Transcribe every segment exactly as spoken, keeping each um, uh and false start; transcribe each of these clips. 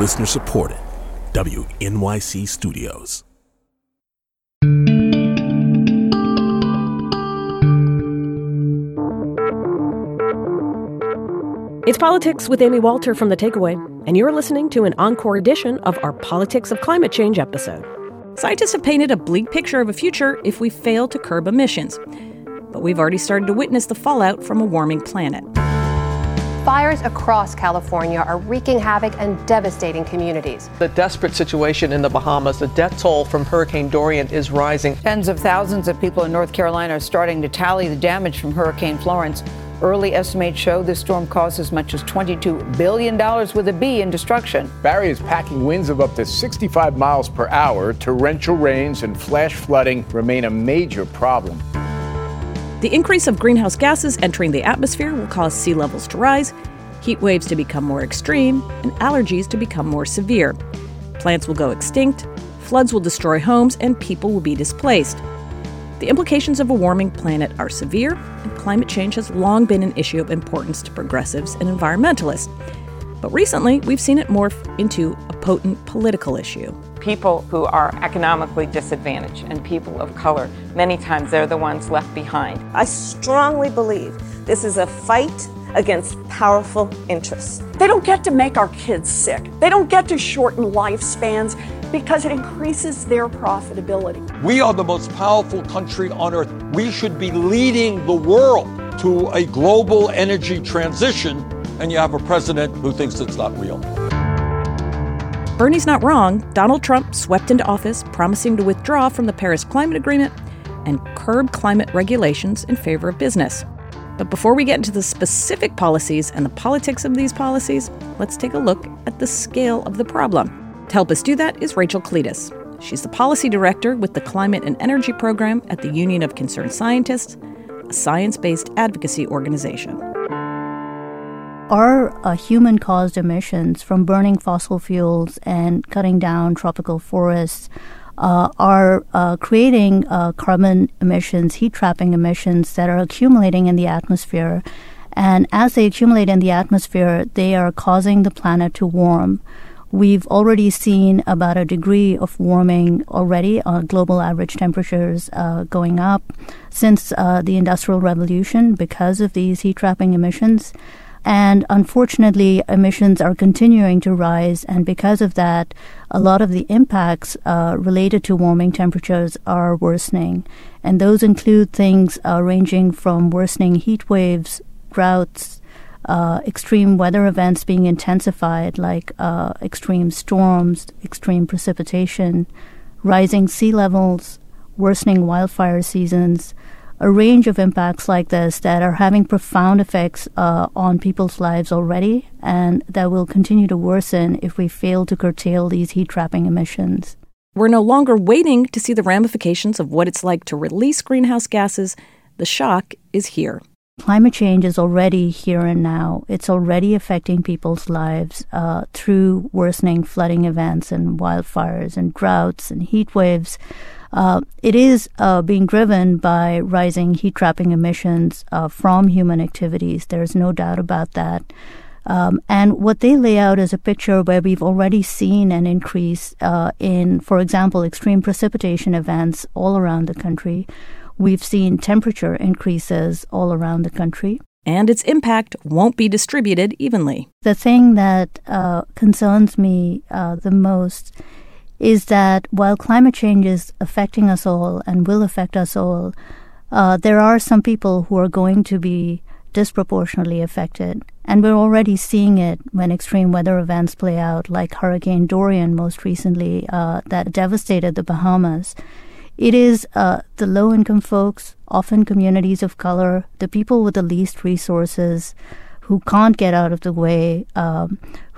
Listener supported. W N Y C Studios. It's Politics with Amy Walter from The Takeaway, and you're listening to an encore edition of our Politics of Climate Change episode. Scientists have painted a bleak picture of a future if we fail to curb emissions. But we've already started to witness the fallout from a warming planet. Fires across California are wreaking havoc and devastating communities. The desperate situation in the Bahamas, the death toll from Hurricane Dorian is rising. Tens of thousands of people in North Carolina are starting to tally the damage from Hurricane Florence. Early estimates show this storm caused as much as twenty-two billion dollars with a B in destruction. Barry is packing winds of up to sixty-five miles per hour. Torrential rains and flash flooding remain a major problem. The increase of greenhouse gases entering the atmosphere will cause sea levels to rise, heat waves to become more extreme, and allergies to become more severe. Plants will go extinct, floods will destroy homes, and people will be displaced. The implications of a warming planet are severe, and climate change has long been an issue of importance to progressives and environmentalists. But recently, we've seen it morph into a potent political issue. People who are economically disadvantaged and people of color, many times they're the ones left behind. I strongly believe this is a fight against powerful interests. They don't get to make our kids sick. They don't get to shorten lifespans, because it increases their profitability. We are the most powerful country on earth. We should be leading the world to a global energy transition, and you have a president who thinks it's not real. Bernie's not wrong. Donald Trump swept into office, promising to withdraw from the Paris Climate Agreement and curb climate regulations in favor of business. But before we get into the specific policies and the politics of these policies, let's take a look at the scale of the problem. To help us do that is Rachel Cleetus. She's the policy director with the Climate and Energy Program at the Union of Concerned Scientists, a science-based advocacy organization. Our uh, human-caused emissions from burning fossil fuels and cutting down tropical forests uh, are uh, creating uh, carbon emissions, heat-trapping emissions that are accumulating in the atmosphere. And as they accumulate in the atmosphere, they are causing the planet to warm. We've already seen about a degree of warming already, uh, global average temperatures uh, going up since uh, the Industrial Revolution because of these heat-trapping emissions. And unfortunately, emissions are continuing to rise, and because of that, a lot of the impacts uh, related to warming temperatures are worsening. And those include things uh, ranging from worsening heat waves, droughts, Uh, extreme weather events being intensified, like uh, extreme storms, extreme precipitation, rising sea levels, worsening wildfire seasons, a range of impacts like this that are having profound effects uh, on people's lives already, and that will continue to worsen if we fail to curtail these heat-trapping emissions. We're no longer waiting to see the ramifications of what it's like to release greenhouse gases. The shock is here. Climate change is already here and now. It's already affecting people's lives uh, through worsening flooding events and wildfires and droughts and heat waves. Uh, it is uh, being driven by rising heat-trapping emissions uh, from human activities. There's no doubt about that. Um, and what they lay out is a picture where we've already seen an increase uh, in, for example, extreme precipitation events all around the country. We've seen temperature increases all around the country. And its impact won't be distributed evenly. The thing that uh, concerns me uh, the most is that while climate change is affecting us all and will affect us all, uh, there are some people who are going to be disproportionately affected. And we're already seeing it when extreme weather events play out, like Hurricane Dorian most recently, uh, that devastated the Bahamas. It is uh, the low-income folks, often communities of color, the people with the least resources, who can't get out of the way, um,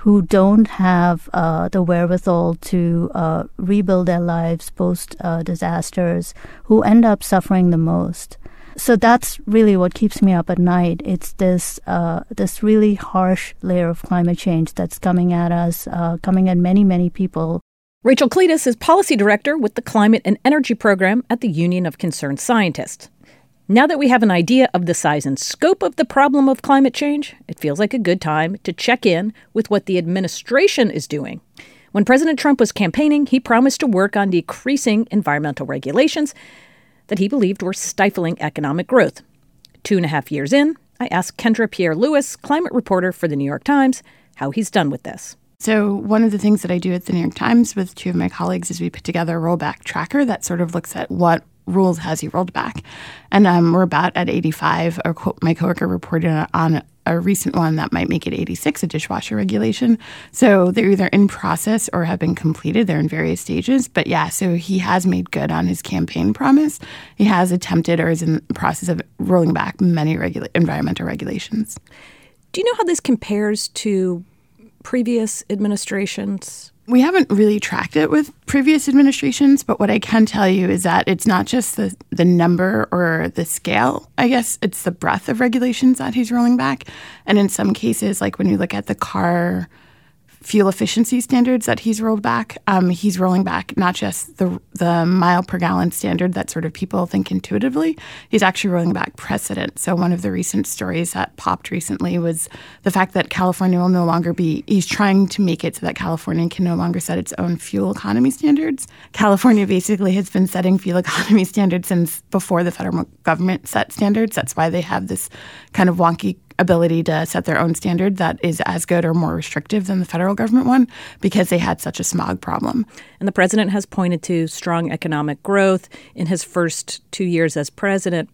who don't have uh, the wherewithal to uh, rebuild their lives post-disasters, uh, who end up suffering the most. So that's really what keeps me up at night. It's this uh, this really harsh layer of climate change that's coming at us, uh, coming at many, many people. Rachel Cleetus is policy director with the Climate and Energy Program at the Union of Concerned Scientists. Now that we have an idea of the size and scope of the problem of climate change, it feels like a good time to check in with what the administration is doing. When President Trump was campaigning, he promised to work on decreasing environmental regulations that he believed were stifling economic growth. Two and a half years in, I asked Kendra Pierre-Louis, climate reporter for The New York Times, how he's done with this. So one of the things that I do at The New York Times with two of my colleagues is we put together a rollback tracker that sort of looks at what rules has he rolled back. And um, we're about at eighty-five. Or co- my coworker reported on a recent one that might make it eighty-six, a dishwasher regulation. So they're either in process or have been completed. They're in various stages. But yeah, so he has made good on his campaign promise. He has attempted or is in the process of rolling back many regula- environmental regulations. Do you know how this compares to previous administrations? We haven't really tracked it with previous administrations, but what I can tell you is that it's not just the, the number or the scale, I guess, it's the breadth of regulations that he's rolling back. And in some cases, like when you look at the car fuel efficiency standards that he's rolled back, um, he's rolling back not just the the mile per gallon standard that sort of people think intuitively, he's actually rolling back precedent. So one of the recent stories that popped recently was the fact that California will no longer be, he's trying to make it so that California can no longer set its own fuel economy standards. California basically has been setting fuel economy standards since before the federal government set standards. That's why they have this kind of wonky ability to set their own standard that is as good or more restrictive than the federal government one because they had such a smog problem. And the president has pointed to strong economic growth in his first two years as president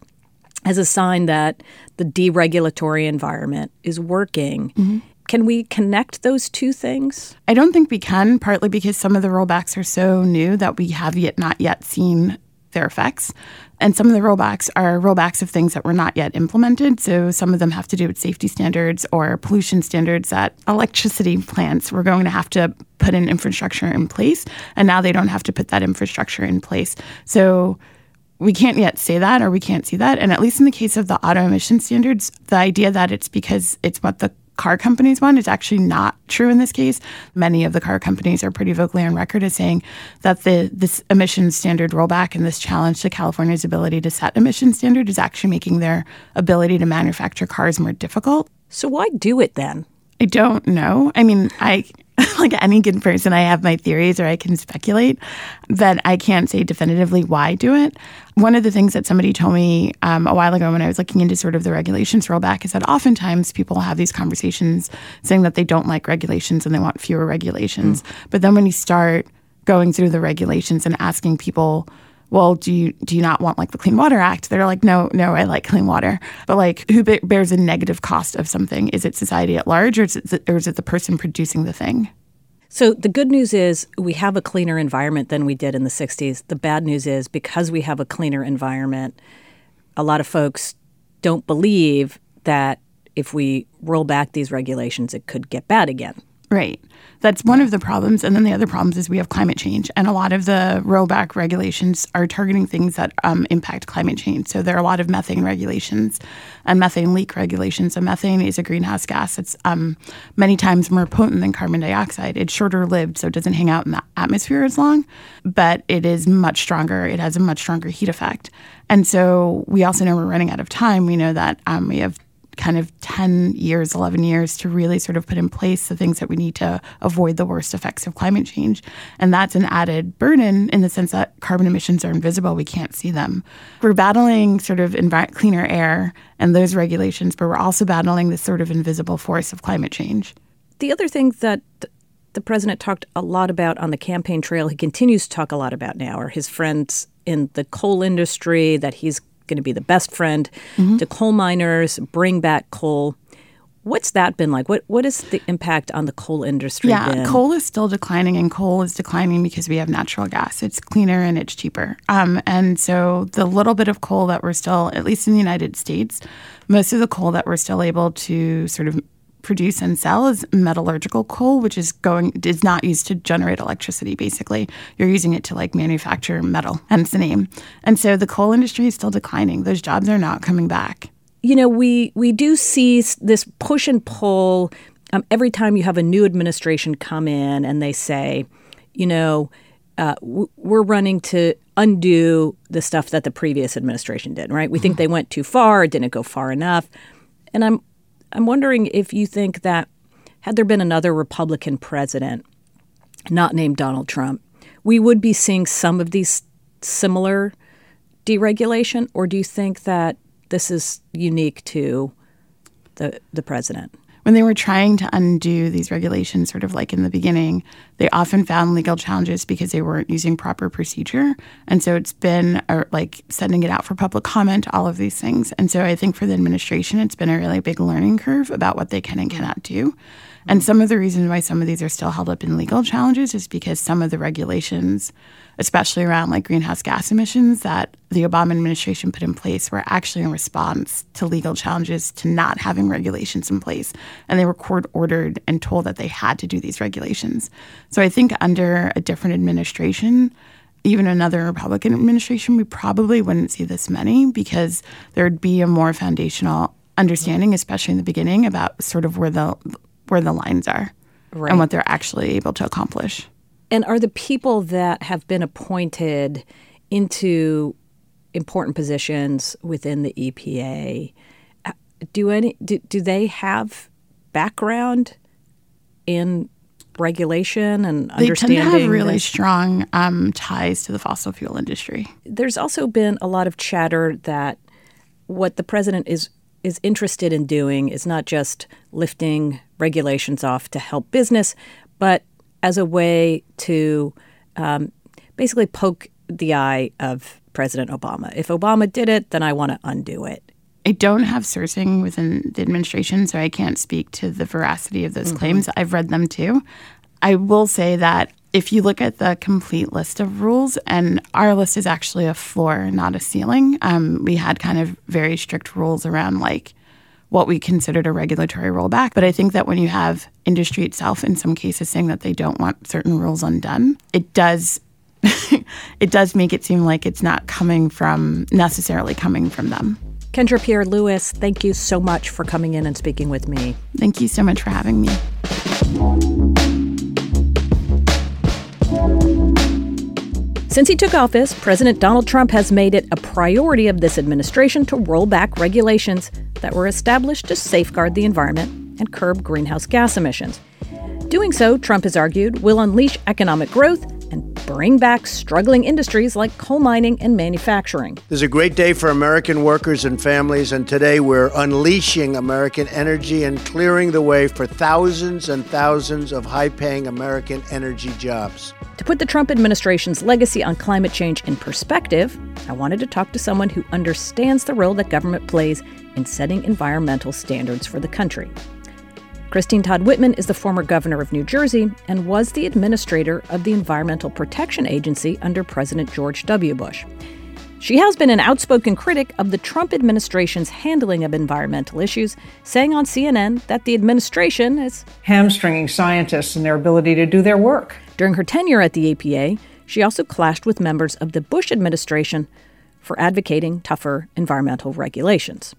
as a sign that the deregulatory environment is working. Mm-hmm. Can we connect those two things? I don't think we can, partly because some of the rollbacks are so new that we have yet not yet seen their effects. And some of the rollbacks are rollbacks of things that were not yet implemented. So some of them have to do with safety standards or pollution standards that electricity plants were going to have to put in infrastructure in place. And now they don't have to put that infrastructure in place. So we can't yet say that or we can't see that. And at least in the case of the auto emission standards, the idea that it's because it's what the car companies want is actually not true in this case. Many of the car companies are pretty vocally on record as saying that the this emission standard rollback and this challenge to California's ability to set emission standard is actually making their ability to manufacture cars more difficult. So why do it then? I don't know. I mean, I like any good person, I have my theories or I can speculate, but I can't say definitively why do it. One of the things that somebody told me um, a while ago when I was looking into sort of the regulations rollback is that oftentimes people have these conversations saying that they don't like regulations and they want fewer regulations. Mm. But then when you start going through the regulations and asking people, well, do you do you not want like the Clean Water Act? They're like, no, no, I like clean water. But like, who be- bears a negative cost of something? Is it society at large, or is it the, or is it the person producing the thing? So the good news is we have a cleaner environment than we did in the sixties. The bad news is because we have a cleaner environment, a lot of folks don't believe that if we roll back these regulations, it could get bad again. Right. That's one of the problems. And then the other problems is we have climate change. And a lot of the rollback regulations are targeting things that um, impact climate change. So there are a lot of methane regulations and methane leak regulations. So methane is a greenhouse gas. It's um, many times more potent than carbon dioxide. It's shorter lived, so it doesn't hang out in the atmosphere as long. But it is much stronger. It has a much stronger heat effect. And so we also know we're running out of time. We know that um, we have kind of ten years, eleven years to really sort of put in place the things that we need to avoid the worst effects of climate change. And that's an added burden in the sense that carbon emissions are invisible. We can't see them. We're battling sort of envi- cleaner air and those regulations, but we're also battling this sort of invisible force of climate change. The other thing that the president talked a lot about on the campaign trail, he continues to talk a lot about now, are his friends in the coal industry that he's going to be the best friend mm-hmm. to coal miners, bring back coal. What's that been like? What What is the impact on the coal industry yeah, been? Coal is still declining, and coal is declining because we have natural gas. It's cleaner and it's cheaper. Um, and so the little bit of coal that we're still, at least in the United States, most of the coal that we're still able to sort of produce and sell is metallurgical coal, which is going is not used to generate electricity, basically. You're using it to, like, manufacture metal, hence the name. And so the coal industry is still declining. Those jobs are not coming back. You know, we, we do see this push and pull um, every time you have a new administration come in and they say, you know, uh, w- we're running to undo the stuff that the previous administration did, right? We mm-hmm. think they went too far, didn't go far enough. And I'm I'm wondering if you think that had there been another Republican president not named Donald Trump, we would be seeing some of these similar deregulation, or do you think that this is unique to the the president? When they were trying to undo these regulations, sort of like in the beginning, they often found legal challenges because they weren't using proper procedure. And so it's been a, like sending it out for public comment, all of these things. And so I think for the administration, it's been a really big learning curve about what they can and cannot do. And some of the reasons why some of these are still held up in legal challenges is because some of the regulations, especially around like greenhouse gas emissions that the Obama administration put in place, were actually in response to legal challenges to not having regulations in place. And they were court-ordered and told that they had to do these regulations. So I think under a different administration, even another Republican administration, we probably wouldn't see this many because there would be a more foundational understanding, especially in the beginning, about sort of where the where the lines are right. and what they're actually able to accomplish. And are the people that have been appointed into important positions within the E P A, do any do, do they have background in regulation and understanding? They tend to have really this? strong um, ties to the fossil fuel industry. There's also been a lot of chatter that what the president is is interested in doing is not just lifting regulations off to help business, but as a way to um, basically poke the eye of President Obama. If Obama did it, then I want to undo it. I don't have sourcing within the administration, so I can't speak to the veracity of those mm-hmm. claims. I've read them too. I will say that if you look at the complete list of rules, and our list is actually a floor, not a ceiling. Um, we had kind of very strict rules around like what we considered a regulatory rollback. But I think that when you have industry itself in some cases saying that they don't want certain rules undone, it does it does make it seem like it's not coming from necessarily coming from them. Kendra Pierre-Louis, thank you so much for coming in and speaking with me. Thank you so much for having me. Since he took office, President Donald Trump has made it a priority of this administration to roll back regulations that were established to safeguard the environment and curb greenhouse gas emissions. Doing so, Trump has argued, will unleash economic growth and bring back struggling industries like coal mining and manufacturing. This is a great day for American workers and families, and today we're unleashing American energy and clearing the way for thousands and thousands of high-paying American energy jobs. To put the Trump administration's legacy on climate change in perspective, I wanted to talk to someone who understands the role that government plays in setting environmental standards for the country. Christine Todd Whitman is the former governor of New Jersey and was the administrator of the Environmental Protection Agency under President George W. Bush. She has been an outspoken critic of the Trump administration's handling of environmental issues, saying on C N N that the administration is hamstringing scientists in their ability to do their work. During her tenure at the E P A, she also clashed with members of the Bush administration for advocating tougher environmental regulations.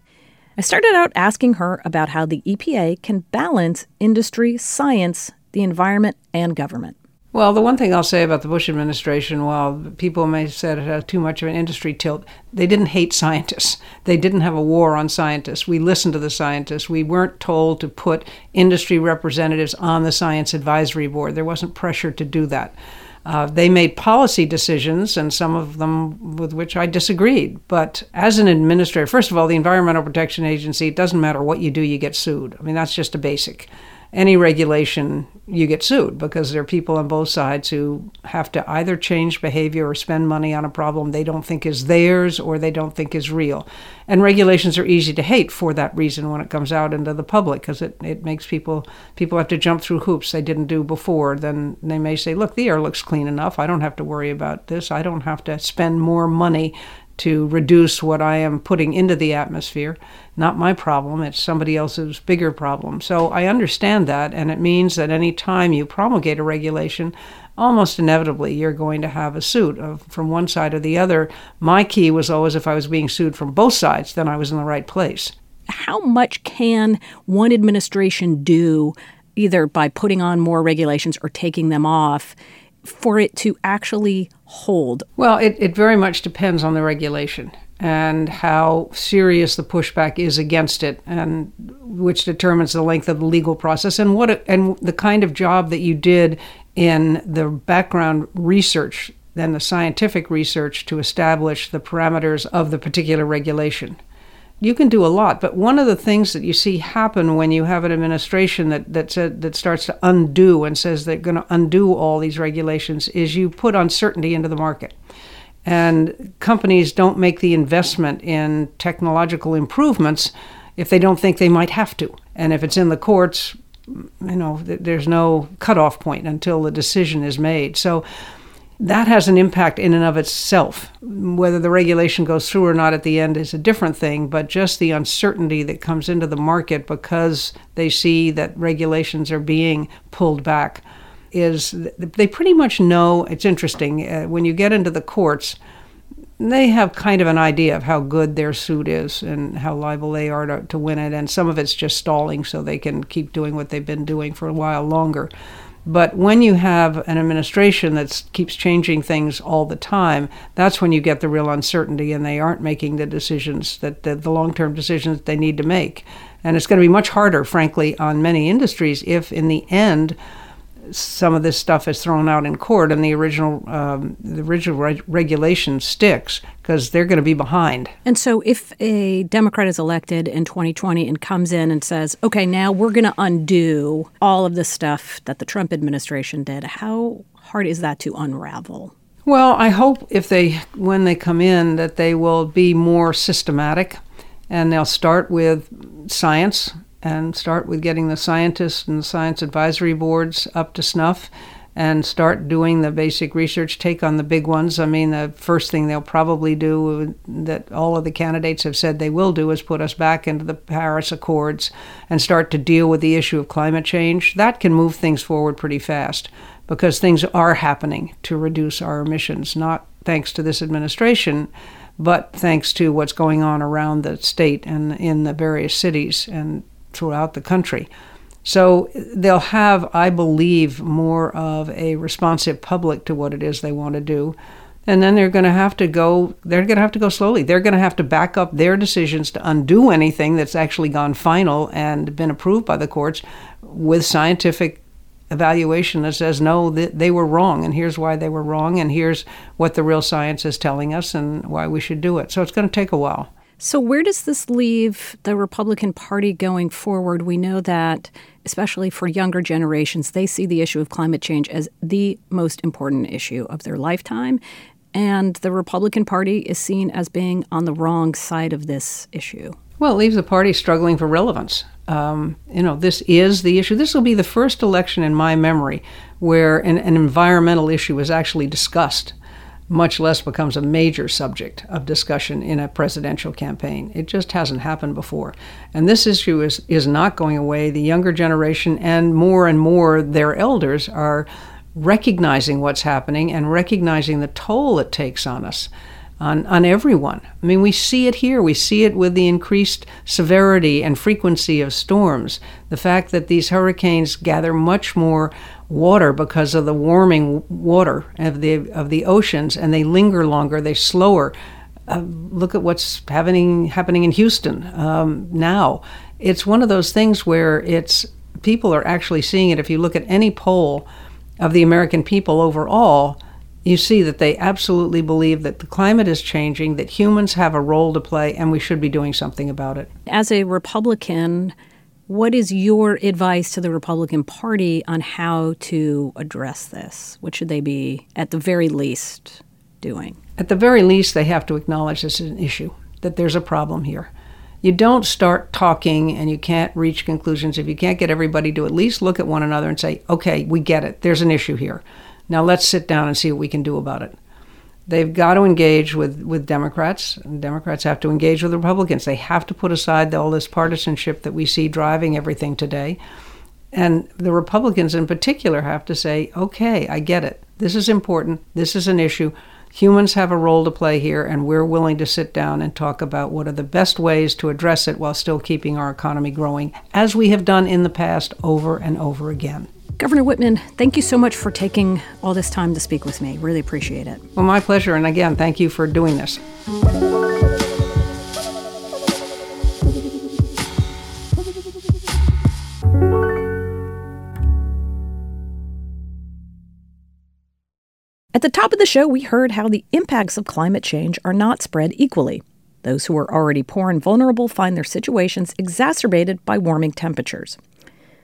I started out asking her about how the E P A can balance industry, science, the environment, and government. Well, the one thing I'll say about the Bush administration, while people may have said it had too much of an industry tilt, they didn't hate scientists. They didn't have a war on scientists. We listened to the scientists. We weren't told to put industry representatives on the science advisory board. There wasn't pressure to do that. Uh, they made policy decisions, and some of them with which I disagreed. But as an administrator, first of all, the Environmental Protection Agency, it doesn't matter what you do, you get sued. I mean, that's just a basic. Any regulation, you get sued because there are people on both sides who have to either change behavior or spend money on a problem they don't think is theirs or they don't think is real. And regulations are easy to hate for that reason when it comes out into the public, because it, it makes people, people have to jump through hoops they didn't do before. Then they may say, look, the air looks clean enough. I don't have to worry about this. I don't have to spend more money to reduce what I am putting into the atmosphere. Not my problem, it's somebody else's bigger problem. So I understand that, and it means that any time you promulgate a regulation, almost inevitably you're going to have a suit of, from one side or the other. My key was always if I was being sued from both sides, then I was in the right place. How much can one administration do, either by putting on more regulations or taking them off, for it to actually hold? Well, it, it very much depends on the regulation and how serious the pushback is against it, and which determines the length of the legal process and what it, and the kind of job that you did in the background research, then the scientific research, to establish the parameters of the particular regulation. You can do a lot, but one of the things that you see happen when you have an administration that that, said, that starts to undo and says they're going to undo all these regulations is you put uncertainty into the market. And companies don't make the investment in technological improvements if they don't think they might have to. And if it's in the courts, you know, there's no cutoff point until the decision is made. So that has an impact in and of itself. Whether the regulation goes through or not at the end is a different thing, but just the uncertainty that comes into the market because they see that regulations are being pulled back is they pretty much know. It's interesting, uh, when you get into the courts, they have kind of an idea of how good their suit is and how liable they are to, to win it, and some of it's just stalling so they can keep doing what they've been doing for a while longer. But when you have an administration that keeps changing things all the time, that's when you get the real uncertainty, and they aren't making the decisions, that, that the long-term decisions that they need to make. And it's going to be much harder, frankly, on many industries if, in the end, some of this stuff is thrown out in court and the original um, the original reg- regulation sticks, because they're going to be behind. And so if a Democrat is elected in twenty twenty and comes in and says, okay, now we're going to undo all of the stuff that the Trump administration did, how hard is that to unravel? Well, I hope if they, when they come in, that they will be more systematic, and they'll start with science and start with getting the scientists and the science advisory boards up to snuff and start doing the basic research, take on the big ones. I mean, the first thing they'll probably do that all of the candidates have said they will do is put us back into the Paris Accords and start to deal with the issue of climate change. That can move things forward pretty fast because things are happening to reduce our emissions, not thanks to this administration, but thanks to what's going on around the state and in the various cities and throughout the country. So they'll have, I believe, more of a responsive public to what it is they want to do. And then they're going to have to go, they're going to have to go slowly. They're going to have to back up their decisions to undo anything that's actually gone final and been approved by the courts with scientific evaluation that says, no, th- they were wrong, and here's why they were wrong, and here's what the real science is telling us and why we should do it. So it's going to take a while. So where does this leave the Republican Party going forward? We know that, especially for younger generations, they see the issue of climate change as the most important issue of their lifetime. And the Republican Party is seen as being on the wrong side of this issue. Well, it leaves the party struggling for relevance. Um, you know, this is the issue. This will be the first election in my memory where an, an environmental issue is actually discussed, much less becomes a major subject of discussion in a presidential campaign. It just hasn't happened before. And this issue is, is not going away. The younger generation and more and more their elders are recognizing what's happening and recognizing the toll it takes on us, on, on everyone. I mean, we see it here. We see it with the increased severity and frequency of storms. The fact that these hurricanes gather much more water because of the warming water of the of the oceans, and they linger longer, they're slower. Uh, look at what's happening happening in Houston um, now. It's one of those things where it's people are actually seeing it. If you look at any poll of the American people overall, you see that they absolutely believe that the climate is changing, that humans have a role to play, and we should be doing something about it. As a Republican, what is your advice to the Republican Party on how to address this? What should they be, at the very least, doing? At the very least, they have to acknowledge this is an issue, that there's a problem here. You don't start talking and you can't reach conclusions if you can't get everybody to at least look at one another and say, okay, we get it. There's an issue here. Now let's sit down and see what we can do about it. They've got to engage with, with Democrats, and Democrats have to engage with Republicans. They have to put aside all this partisanship that we see driving everything today. And the Republicans in particular have to say, okay, I get it. This is important. This is an issue. Humans have a role to play here, and we're willing to sit down and talk about what are the best ways to address it while still keeping our economy growing, as we have done in the past over and over again. Governor Whitman, thank you so much for taking all this time to speak with me. Really appreciate it. Well, my pleasure. And again, thank you for doing this. At the top of the show, we heard how the impacts of climate change are not spread equally. Those who are already poor and vulnerable find their situations exacerbated by warming temperatures.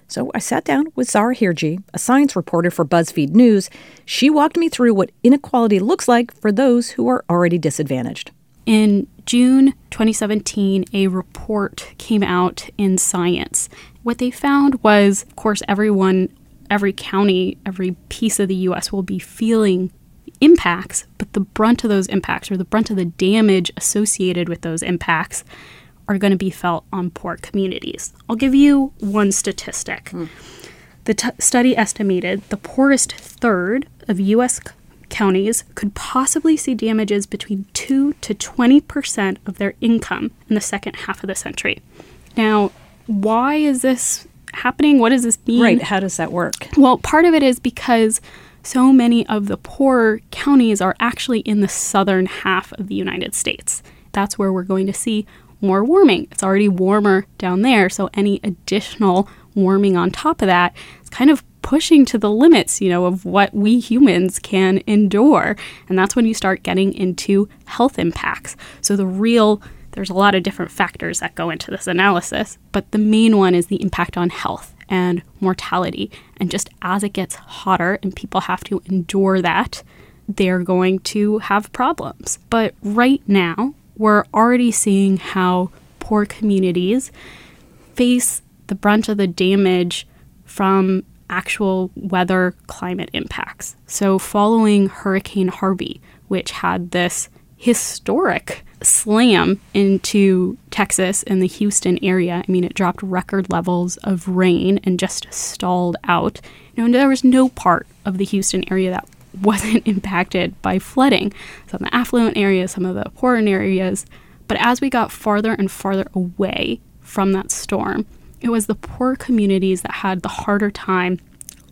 So I sat down with Zahra Hirji, a science reporter for BuzzFeed News. She walked me through what inequality looks like for those who are already disadvantaged. In June twenty seventeen, a report came out in Science. What they found was, of course, everyone, every county, every piece of the U S will be feeling impacts, but the brunt of those impacts, or the brunt of the damage associated with those impacts, are going to be felt on poor communities. I'll give you one statistic. Mm. The t- study estimated the poorest third of U S c- counties could possibly see damages between two to twenty percent of their income in the second half of the century. Now, why is this happening? What does this mean? Right. How does that work? Well, part of it is because so many of the poor counties are actually in the southern half of the United States. That's where we're going to see more warming. It's already warmer down there, so any additional warming on top of that is kind of pushing to the limits, you know, of what we humans can endure. And that's when you start getting into health impacts. So the real, there's a lot of different factors that go into this analysis, but the main one is the impact on health and mortality. And just as it gets hotter and people have to endure that, they're going to have problems. But right now, we're already seeing how poor communities face the brunt of the damage from actual weather climate impacts. So following Hurricane Harvey, which had this historic slam into Texas and the Houston area, I mean, it dropped record levels of rain and just stalled out. You know, there was no part of the Houston area that wasn't impacted by flooding. Some of the affluent areas, some of the poorer areas. But as we got farther and farther away from that storm, it was the poor communities that had the harder time,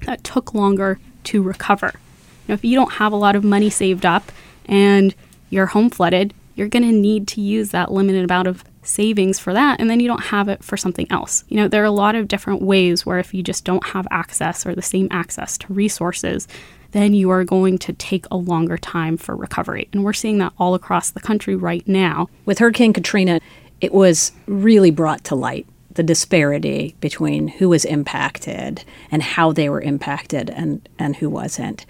that took longer to recover. You know, if you don't have a lot of money saved up and your home flooded, you're going to need to use that limited amount of savings for that, and then you don't have it for something else. You know, there are a lot of different ways where if you just don't have access or the same access to resources, then you are going to take a longer time for recovery. And we're seeing that all across the country right now. With Hurricane Katrina, it was really brought to light, the disparity between who was impacted and how they were impacted and, and who wasn't.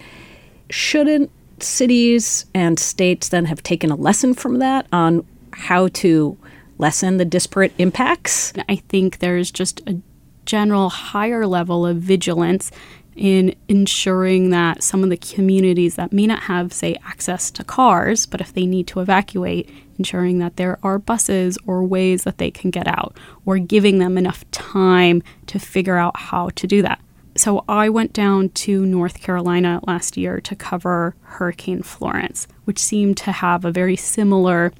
Shouldn't cities and states then have taken a lesson from that on how to lessen the disparate impacts? I think there's just a general higher level of vigilance in ensuring that some of the communities that may not have, say, access to cars, but if they need to evacuate, ensuring that there are buses or ways that they can get out, or giving them enough time to figure out how to do that. So I went down to North Carolina last year to cover Hurricane Florence, which seemed to have a very similar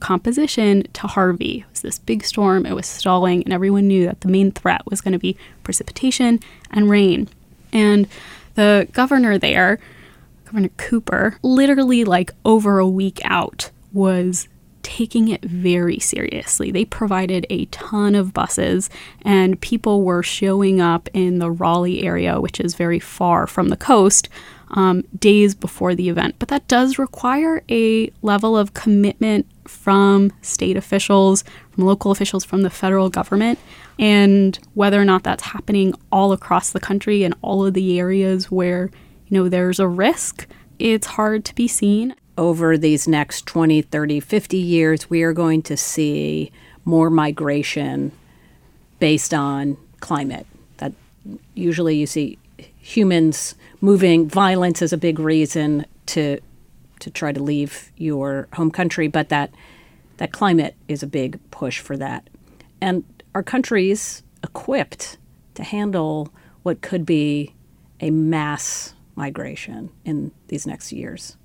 composition to Harvey. It was this big storm, it was stalling, and everyone knew that the main threat was going to be precipitation and rain. And the governor there, Governor Cooper, literally like over a week out was taking it very seriously. They provided a ton of buses and people were showing up in the Raleigh area, which is very far from the coast, um, days before the event. But that does require a level of commitment from state officials, from local officials, from the federal government. And whether or not that's happening all across the country and all of the areas where, you know, there's a risk, it's hard to be seen. Over these next twenty, thirty, fifty years, we are going to see more migration based on climate. That usually you see humans moving. Violence is a big reason to to try to leave your home country, but that that climate is a big push for that. And are countries equipped to handle what could be a mass migration in these next years?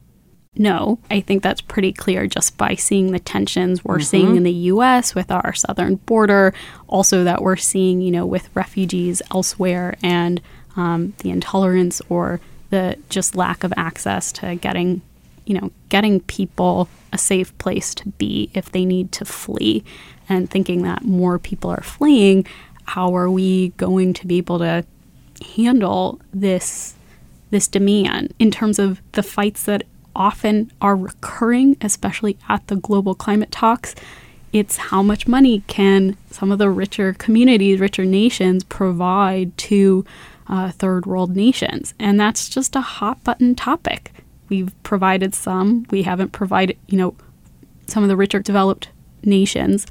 No, I think that's pretty clear just by seeing the tensions we're mm-hmm. seeing in the U S with our southern border, also that we're seeing, you know, with refugees elsewhere and um, the intolerance or the just lack of access to getting, you know, getting people a safe place to be if they need to flee, and thinking that more people are fleeing, how are we going to be able to handle this this demand in terms of the fights that often are recurring, especially at the global climate talks? It's how much money can some of the richer communities, richer nations provide to uh, third world nations? And that's just a hot button topic. We've provided some. We haven't provided, you know, some of the richer developed nations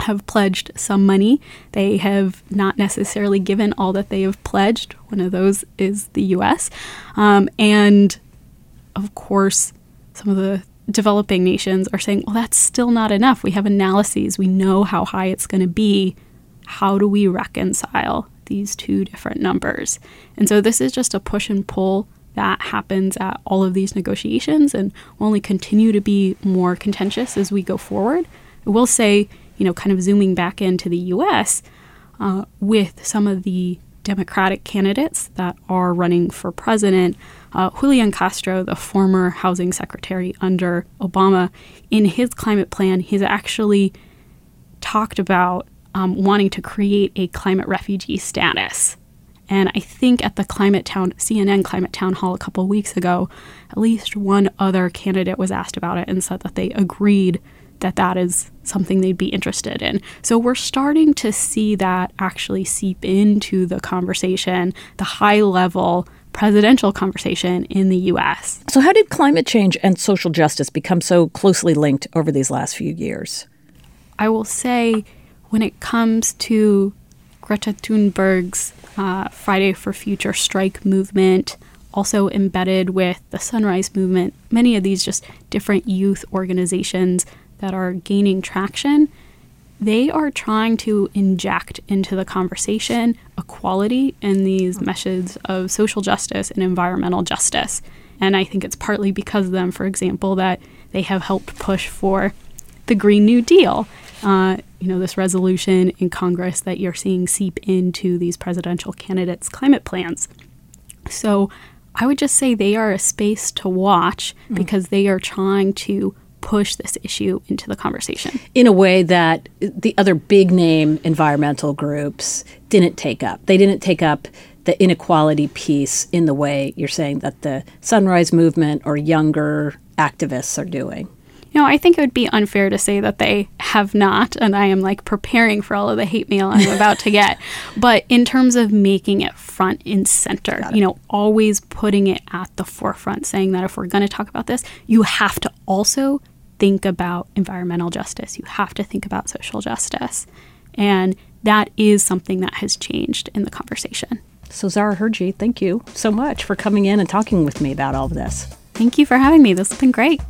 have pledged some money. They have not necessarily given all that they have pledged. One of those is the U S. Um, and of course, some of the developing nations are saying, well, that's still not enough. We have analyses. We know how high it's going to be. How do we reconcile these two different numbers? And so this is just a push and pull that happens at all of these negotiations and will only continue to be more contentious as we go forward. I will say, you know, kind of zooming back into the U S, uh, with some of the Democratic candidates that are running for president, uh, Julian Castro, the former housing secretary under Obama, in his climate plan, he's actually talked about um, wanting to create a climate refugee status. And I think at the Climate Town, C N N Climate Town Hall a couple of weeks ago, at least one other candidate was asked about it and said that they agreed that that is something they'd be interested in. So we're starting to see that actually seep into the conversation, the high-level presidential conversation in the U S. So how did climate change and social justice become so closely linked over these last few years? I will say when it comes to Greta Thunberg's uh, Friday for Future strike movement, also embedded with the Sunrise Movement, many of these just different youth organizations that are gaining traction, they are trying to inject into the conversation equality and these meshes of social justice and environmental justice. And I think it's partly because of them, for example, that they have helped push for the Green New Deal, uh, you know, this resolution in Congress that you're seeing seep into these presidential candidates' climate plans. So I would just say they are a space to watch mm. because they are trying to push this issue into the conversation in a way that the other big name environmental groups didn't take up. They didn't take up the inequality piece in the way you're saying that the Sunrise Movement or younger activists are doing. You know, I think it would be unfair to say that they have not, and I am like preparing for all of the hate mail I'm about to get. But in terms of making it front and center, you know, always putting it at the forefront, saying that if we're going to talk about this, you have to also think about environmental justice. You have to think about social justice. And that is something that has changed in the conversation. So Zahra Hirji, thank you so much for coming in and talking with me about all of this. Thank you for having me. This has been great.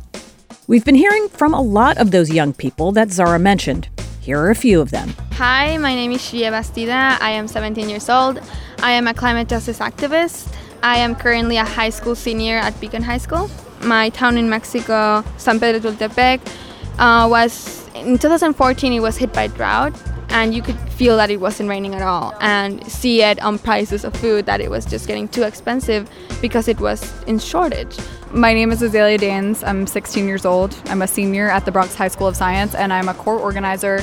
We've been hearing from a lot of those young people that Zahra mentioned. Here are a few of them. Hi, my name is Xiye Bastida. I am seventeen years old. I am a climate justice activist. I am currently a high school senior at Beacon High School. My town in Mexico, San Pedro Tultepec, uh, was in twenty fourteen, it was hit by drought, and you could feel that it wasn't raining at all and see it on prices of food that it was just getting too expensive because it was in shortage. My name is Azalea Dans. I'm sixteen years old. I'm a senior at the Bronx High School of Science, and I'm a core organizer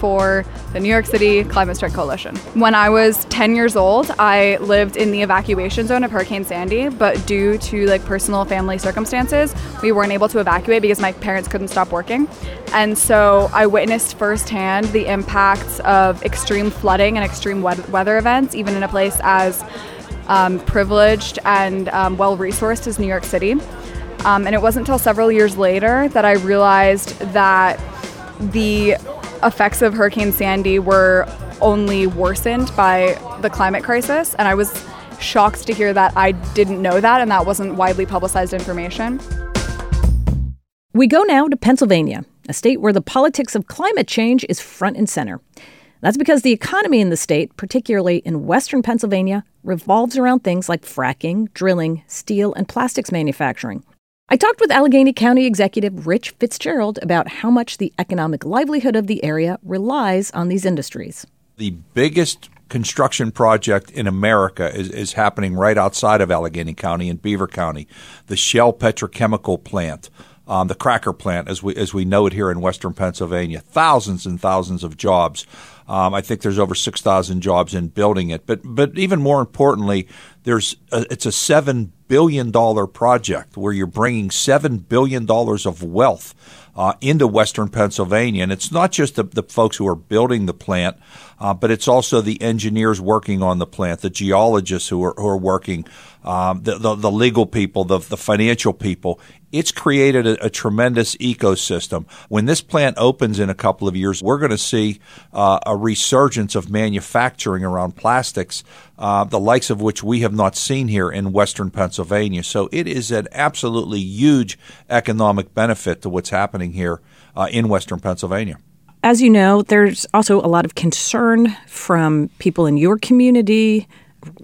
for the New York City Climate Strike Coalition. When I was ten years old, I lived in the evacuation zone of Hurricane Sandy, but due to like personal family circumstances, we weren't able to evacuate because my parents couldn't stop working. And so I witnessed firsthand the impacts of extreme flooding and extreme weather events, even in a place as Um, privileged and um, well-resourced as New York City. Um, and it wasn't until several years later that I realized that the effects of Hurricane Sandy were only worsened by the climate crisis. And I was shocked to hear that I didn't know that, and that wasn't widely publicized information. We go now to Pennsylvania, a state where the politics of climate change is front and center. That's because the economy in the state, particularly in western Pennsylvania, revolves around things like fracking, drilling, steel, and plastics manufacturing. I talked with Allegheny County Executive Rich Fitzgerald about how much the economic livelihood of the area relies on these industries. The biggest construction project in America is, is happening right outside of Allegheny County in Beaver County. The Shell petrochemical plant, um, the cracker plant, as we as we know it here in western Pennsylvania, thousands and thousands of jobs. Um, I think there's over six thousand jobs in building it. But but even more importantly, there's a, it's a seven billion dollars project where you're bringing seven billion dollars of wealth uh, into western Pennsylvania. And it's not just the, the folks who are building the plant, uh, but it's also the engineers working on the plant, the geologists who are, who are working, um, the, the, the legal people, the, the financial people. It's created a, a tremendous ecosystem. When this plant opens in a couple of years, we're going to see uh, a resurgence of manufacturing around plastics, uh, the likes of which we have not seen here in western Pennsylvania. So it is an absolutely huge economic benefit to what's happening here uh, in western Pennsylvania. As you know, there's also a lot of concern from people in your community,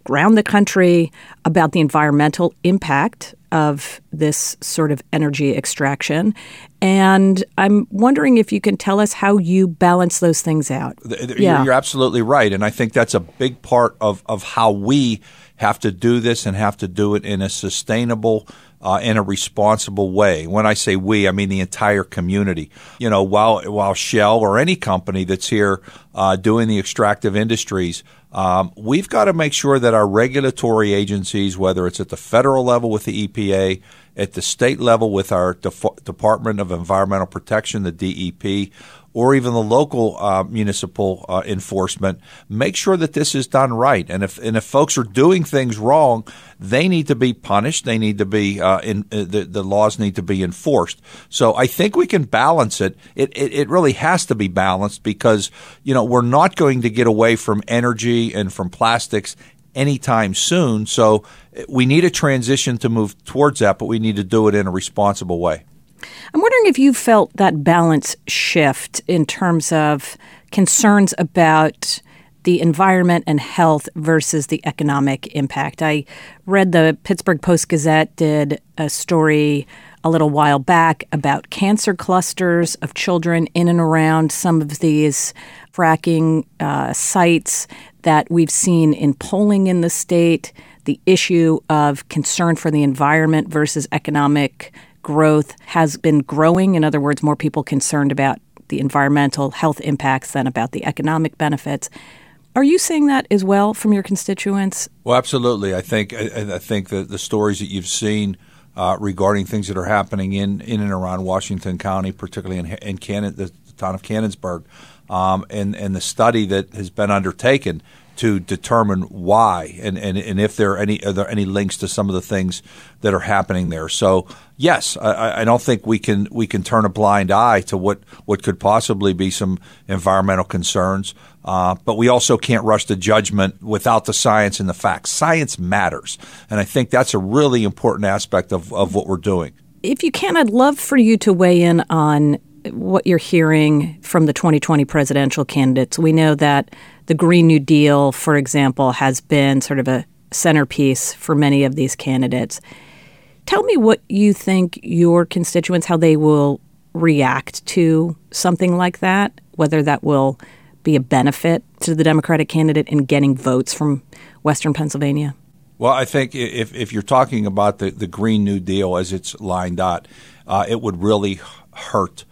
around the country, about the environmental impact of this sort of energy extraction. And I'm wondering if you can tell us how you balance those things out. You're, yeah. you're absolutely right. And I think that's a big part of, of how we have to do this and have to do it in a sustainable uh, in a responsible way. When I say we, I mean the entire community. You know, while while Shell or any company that's here uh, doing the extractive industries, um, we've got to make sure that our regulatory agencies, whether it's at the federal level with the E P A, at the state level with our Def- Department of Environmental Protection, the D E P, or even the local uh, municipal uh, enforcement, make sure that this is done right. And if and if folks are doing things wrong, they need to be punished. They need to be uh, in uh, the the laws need to be enforced. So I think we can balance it. It, it. it really has to be balanced because you know we're not going to get away from energy and from plastics anytime soon. So we need a transition to move towards that, but we need to do it in a responsible way. I'm wondering if you felt that balance shift in terms of concerns about the environment and health versus the economic impact. I read the Pittsburgh Post-Gazette did a story a little while back about cancer clusters of children in and around some of these fracking uh, sites that we've seen in polling in the state, the issue of concern for the environment versus economic growth has been growing. In other words, more people concerned about the environmental health impacts than about the economic benefits. Are you seeing that as well from your constituents? Well, absolutely. I think I, I think that the stories that you've seen uh, regarding things that are happening in, in and around Washington County, particularly in, in Cannon, the town of Cannonsburg, um, and, and the study that has been undertaken to determine why and, and, and if there are any are there any links to some of the things that are happening there. So yes, I, I don't think we can we can turn a blind eye to what, what could possibly be some environmental concerns, uh, but we also can't rush to judgment without the science and the facts. Science matters, and I think that's a really important aspect of, of what we're doing. If you can, I'd love for you to weigh in on what you're hearing from the twenty twenty presidential candidates. We know that the Green New Deal, for example, has been sort of a centerpiece for many of these candidates. Tell me what you think your constituents, how they will react to something like that, whether that will be a benefit to the Democratic candidate in getting votes from western Pennsylvania. Well, I think if if you're talking about the, the Green New Deal as it's lined out, uh, it would really hurt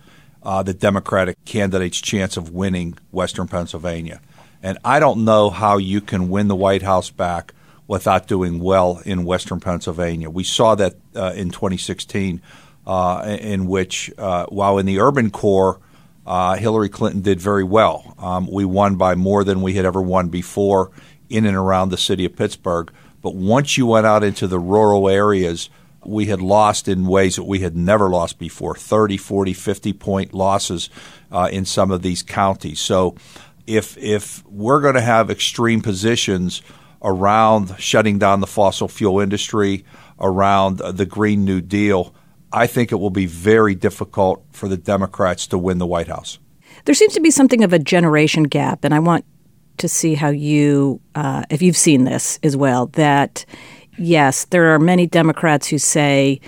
uh, the Democratic candidate's chance of winning western Pennsylvania. And I don't know how you can win the White House back without doing well in western Pennsylvania. We saw that uh, in twenty sixteen, uh, in which, uh, while in the urban core, uh, Hillary Clinton did very well. Um, we won by more than we had ever won before in and around the city of Pittsburgh. But once you went out into the rural areas, we had lost in ways that we had never lost before, thirty, forty, fifty-point losses uh, in some of these counties. So if if we're going to have extreme positions around shutting down the fossil fuel industry, around the Green New Deal, I think it will be very difficult for the Democrats to win the White House. There seems to be something of a generation gap, and I want to see how you, uh, if you've seen this as well, that yes, there are many Democrats who say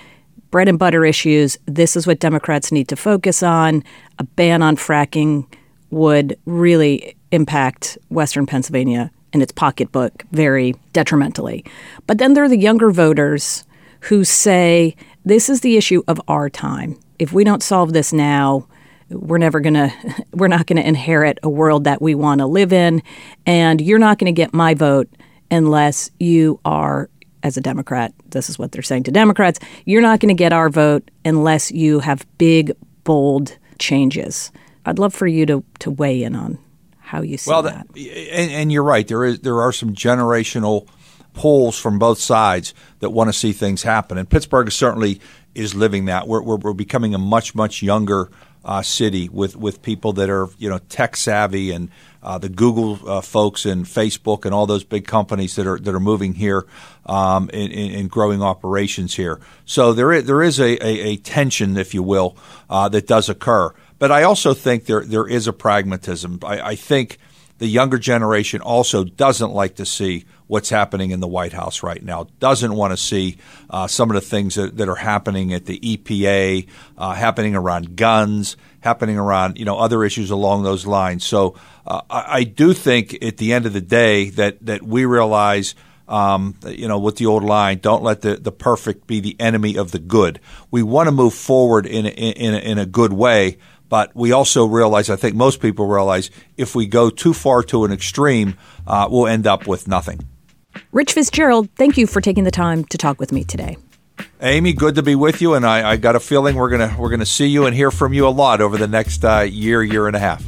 bread and butter issues, this is what Democrats need to focus on, a ban on fracking would really impact western Pennsylvania in its pocketbook very detrimentally. But then there are the younger voters who say, this is the issue of our time. If we don't solve this now, we're never going to we're not going to inherit a world that we want to live in. And you're not going to get my vote unless you are, as a Democrat, this is what they're saying to Democrats, you're not going to get our vote unless you have big, bold changes. I'd love for you to, to weigh in on how you see well, that. And, and you're right. There is there are some generational polls from both sides that want to see things happen. And Pittsburgh certainly is living that. We're, we're, we're becoming a much, much younger uh, city with, with people that are, you know, tech savvy, and uh, the Google uh, folks and Facebook and all those big companies that are that are moving here um, and, and growing operations here. So there is, there is a, a, a tension, if you will, uh, that does occur. But I also think there there is a pragmatism. I, I think the younger generation also doesn't like to see what's happening in the White House right now, doesn't want to see uh, some of the things that, that are happening at the E P A, uh, happening around guns, happening around, you know, other issues along those lines. So uh, I, I do think at the end of the day that, that we realize – Um, you know, with the old line, don't let the, the perfect be the enemy of the good. We want to move forward in a, in a, in a good way, but we also realize, I think most people realize, if we go too far to an extreme, uh, we'll end up with nothing. Rich Fitzgerald, thank you for taking the time to talk with me today. Amy, good to be with you, and I, I got a feeling we're gonna we're gonna see you and hear from you a lot over the next uh, year, year and a half.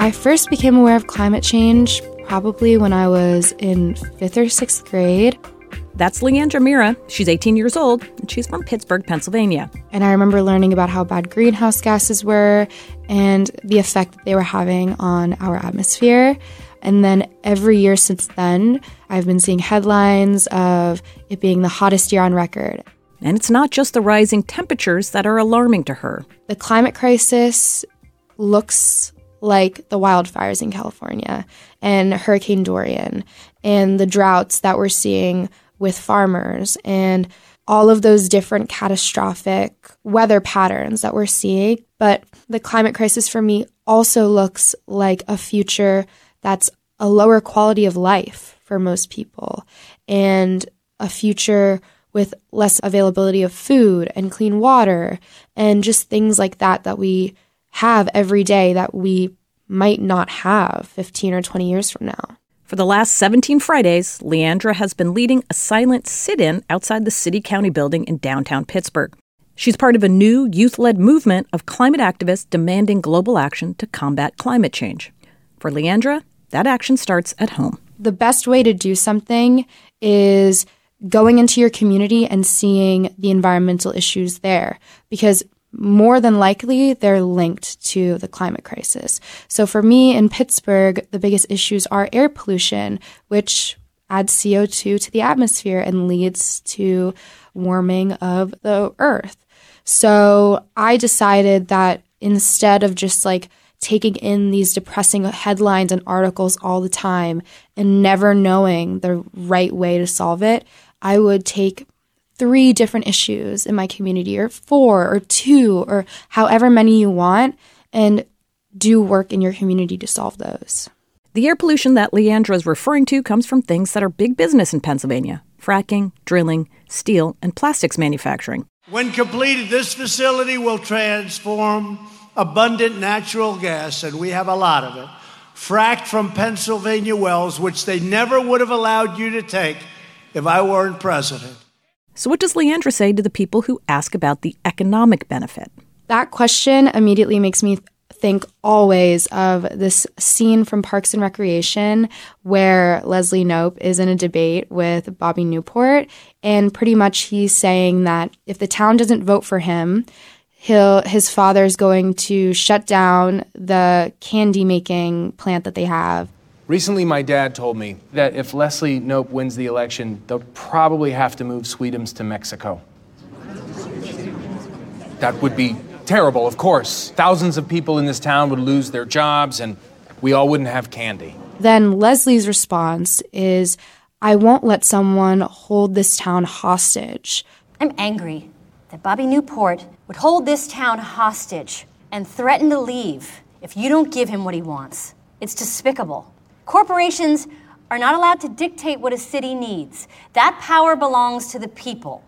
I first became aware of climate change probably when I was in fifth or sixth grade. That's Leandra Mira. She's eighteen years old, and she's from Pittsburgh, Pennsylvania. And I remember learning about how bad greenhouse gases were and the effect that they were having on our atmosphere. And then every year since then, I've been seeing headlines of it being the hottest year on record. And it's not just the rising temperatures that are alarming to her. The climate crisis looks like the wildfires in California and Hurricane Dorian and the droughts that we're seeing with farmers and all of those different catastrophic weather patterns that we're seeing. But the climate crisis for me also looks like a future that's a lower quality of life for most people and a future with less availability of food and clean water and just things like that that we have every day that we might not have fifteen or twenty years from now. For the last seventeen Fridays, Leandra has been leading a silent sit-in outside the city-county building in downtown Pittsburgh. She's part of a new youth-led movement of climate activists demanding global action to combat climate change. For Leandra, that action starts at home. The best way to do something is going into your community and seeing the environmental issues there, because more than likely, they're linked to the climate crisis. So for me in Pittsburgh, the biggest issues are air pollution, which adds C O two to the atmosphere and leads to warming of the earth. So I decided that instead of just like taking in these depressing headlines and articles all the time and never knowing the right way to solve it, I would take three different issues in my community, or four, or two, or however many you want, and do work in your community to solve those. The air pollution that Leandra is referring to comes from things that are big business in Pennsylvania: fracking, drilling, steel, and plastics manufacturing. When completed, this facility will transform abundant natural gas, and we have a lot of it, fracked from Pennsylvania wells, which they never would have allowed you to take if I weren't president. So what does Leandra say to the people who ask about the economic benefit? That question immediately makes me think always of this scene from Parks and Recreation where Leslie Knope is in a debate with Bobby Newport, and pretty much he's saying that if the town doesn't vote for him, he'll his father's going to shut down the candy-making plant that they have. Recently, my dad told me that if Leslie Knope wins the election, they'll probably have to move Sweetums to Mexico. That would be terrible, of course. Thousands of people in this town would lose their jobs, and we all wouldn't have candy. Then Leslie's response is, I won't let someone hold this town hostage. I'm angry that Bobby Newport would hold this town hostage and threaten to leave if you don't give him what he wants. It's despicable. Corporations are not allowed to dictate what a city needs. That power belongs to the people.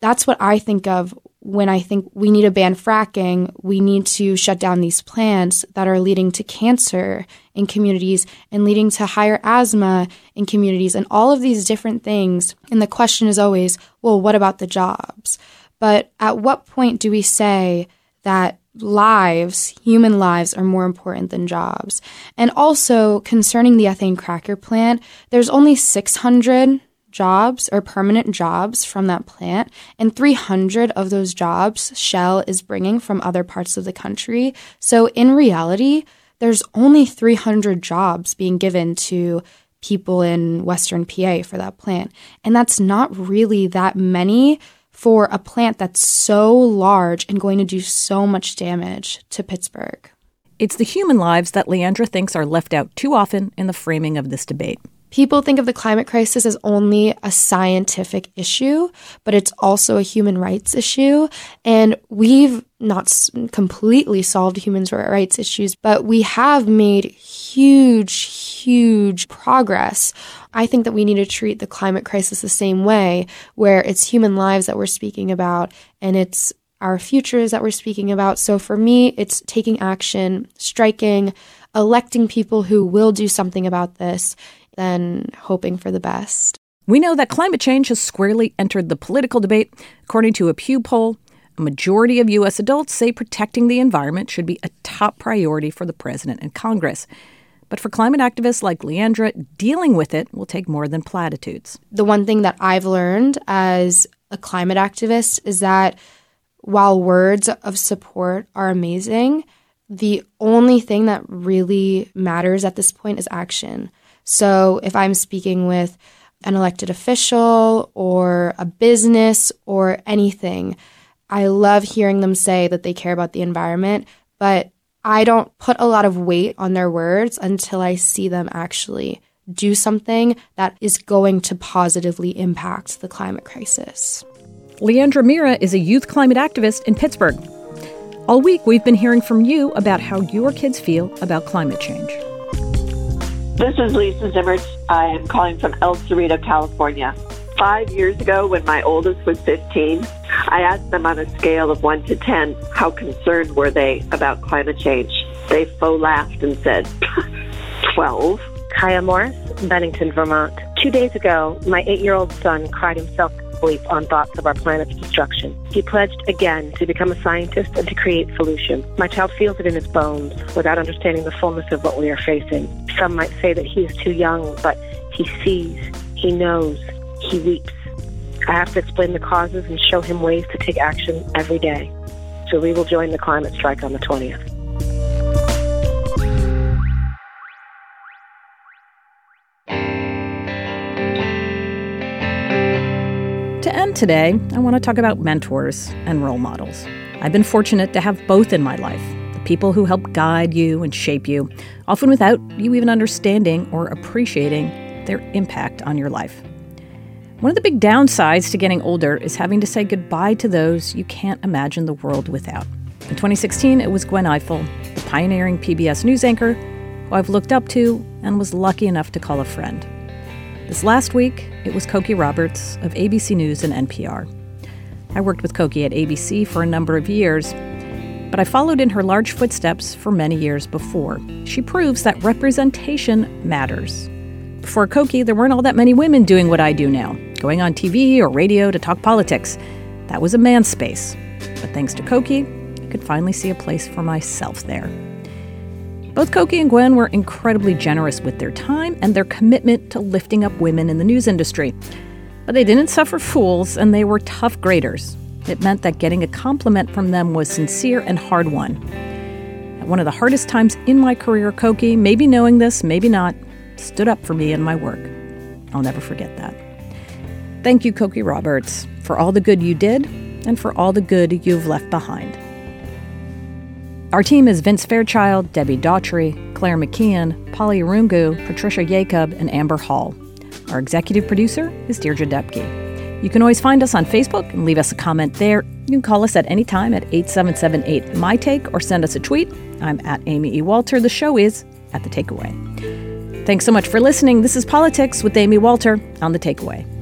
That's what I think of when I think we need to ban fracking, we need to shut down these plants that are leading to cancer in communities and leading to higher asthma in communities and all of these different things. And the question is always, well, what about the jobs? But at what point do we say that lives, human lives, are more important than jobs? And also, concerning the ethane cracker plant, there's only six hundred jobs or permanent jobs from that plant, and three hundred of those jobs Shell is bringing from other parts of the country. So in reality, there's only three hundred jobs being given to people in Western P A for that plant. And that's not really that many for a plant that's so large and going to do so much damage to Pittsburgh. It's the human lives that Leandra thinks are left out too often in the framing of this debate. People think of the climate crisis as only a scientific issue, but it's also a human rights issue. And we've not completely solved human rights issues, but we have made huge, huge progress. I think that we need to treat the climate crisis the same way, where it's human lives that we're speaking about and it's our futures that we're speaking about. So for me, it's taking action, striking, electing people who will do something about this, than hoping for the best. We know that climate change has squarely entered the political debate. According to a Pew poll, a majority of U S adults say protecting the environment should be a top priority for the president and Congress. But for climate activists like Leandra, dealing with it will take more than platitudes. The one thing that I've learned as a climate activist is that while words of support are amazing, the only thing that really matters at this point is action. So if I'm speaking with an elected official or a business or anything, I love hearing them say that they care about the environment, but I don't put a lot of weight on their words until I see them actually do something that is going to positively impact the climate crisis. Leandra Mira is a youth climate activist in Pittsburgh. All week, we've been hearing from you about how your kids feel about climate change. This is Lisa Zimmerts. I am calling from El Cerrito, California. Five years ago, when my oldest was fifteen, I asked them on a scale of one to ten, how concerned were they about climate change? They faux laughed and said, twelve. Kaya Morris, Bennington, Vermont. Two days ago, my eight-year-old son cried himself to sleep on thoughts of our planet's destruction. He pledged again to become a scientist and to create solutions. My child feels it in his bones without understanding the fullness of what we are facing. Some might say that he is too young, but he sees, he knows, he weeps. I have to explain the causes and show him ways to take action every day. So we will join the climate strike on the twentieth. To end today, I want to talk about mentors and role models. I've been fortunate to have both in my life. People who help guide you and shape you, often without you even understanding or appreciating their impact on your life. One of the big downsides to getting older is having to say goodbye to those you can't imagine the world without. In twenty sixteen, it was Gwen Eiffel, the pioneering P B S news anchor, who I've looked up to and was lucky enough to call a friend. This last week, it was Cokie Roberts of A B C News and N P R. I worked with Cokie at A B C for a number of years, but I followed in her large footsteps for many years before. She proves that representation matters. Before Cokie, there weren't all that many women doing what I do now, going on T V or radio to talk politics. That was a man's space. But thanks to Cokie, I could finally see a place for myself there. Both Cokie and Gwen were incredibly generous with their time and their commitment to lifting up women in the news industry. But they didn't suffer fools, and they were tough graders. It meant that getting a compliment from them was sincere and hard-won. At one of the hardest times in my career, Cokie, maybe knowing this, maybe not, stood up for me in my work. I'll never forget that. Thank you, Cokie Roberts, for all the good you did and for all the good you've left behind. Our team is Vince Fairchild, Debbie Daughtry, Claire McKeon, Polly Arungu, Patricia Jacob, and Amber Hall. Our executive producer is Deirdre Depke. You can always find us on Facebook and leave us a comment there. You can call us at any time at eight seven seven eight M Y Take or send us a tweet. I'm at Amy E. Walter. The show is at The Takeaway. Thanks so much for listening. This is Politics with Amy Walter on The Takeaway.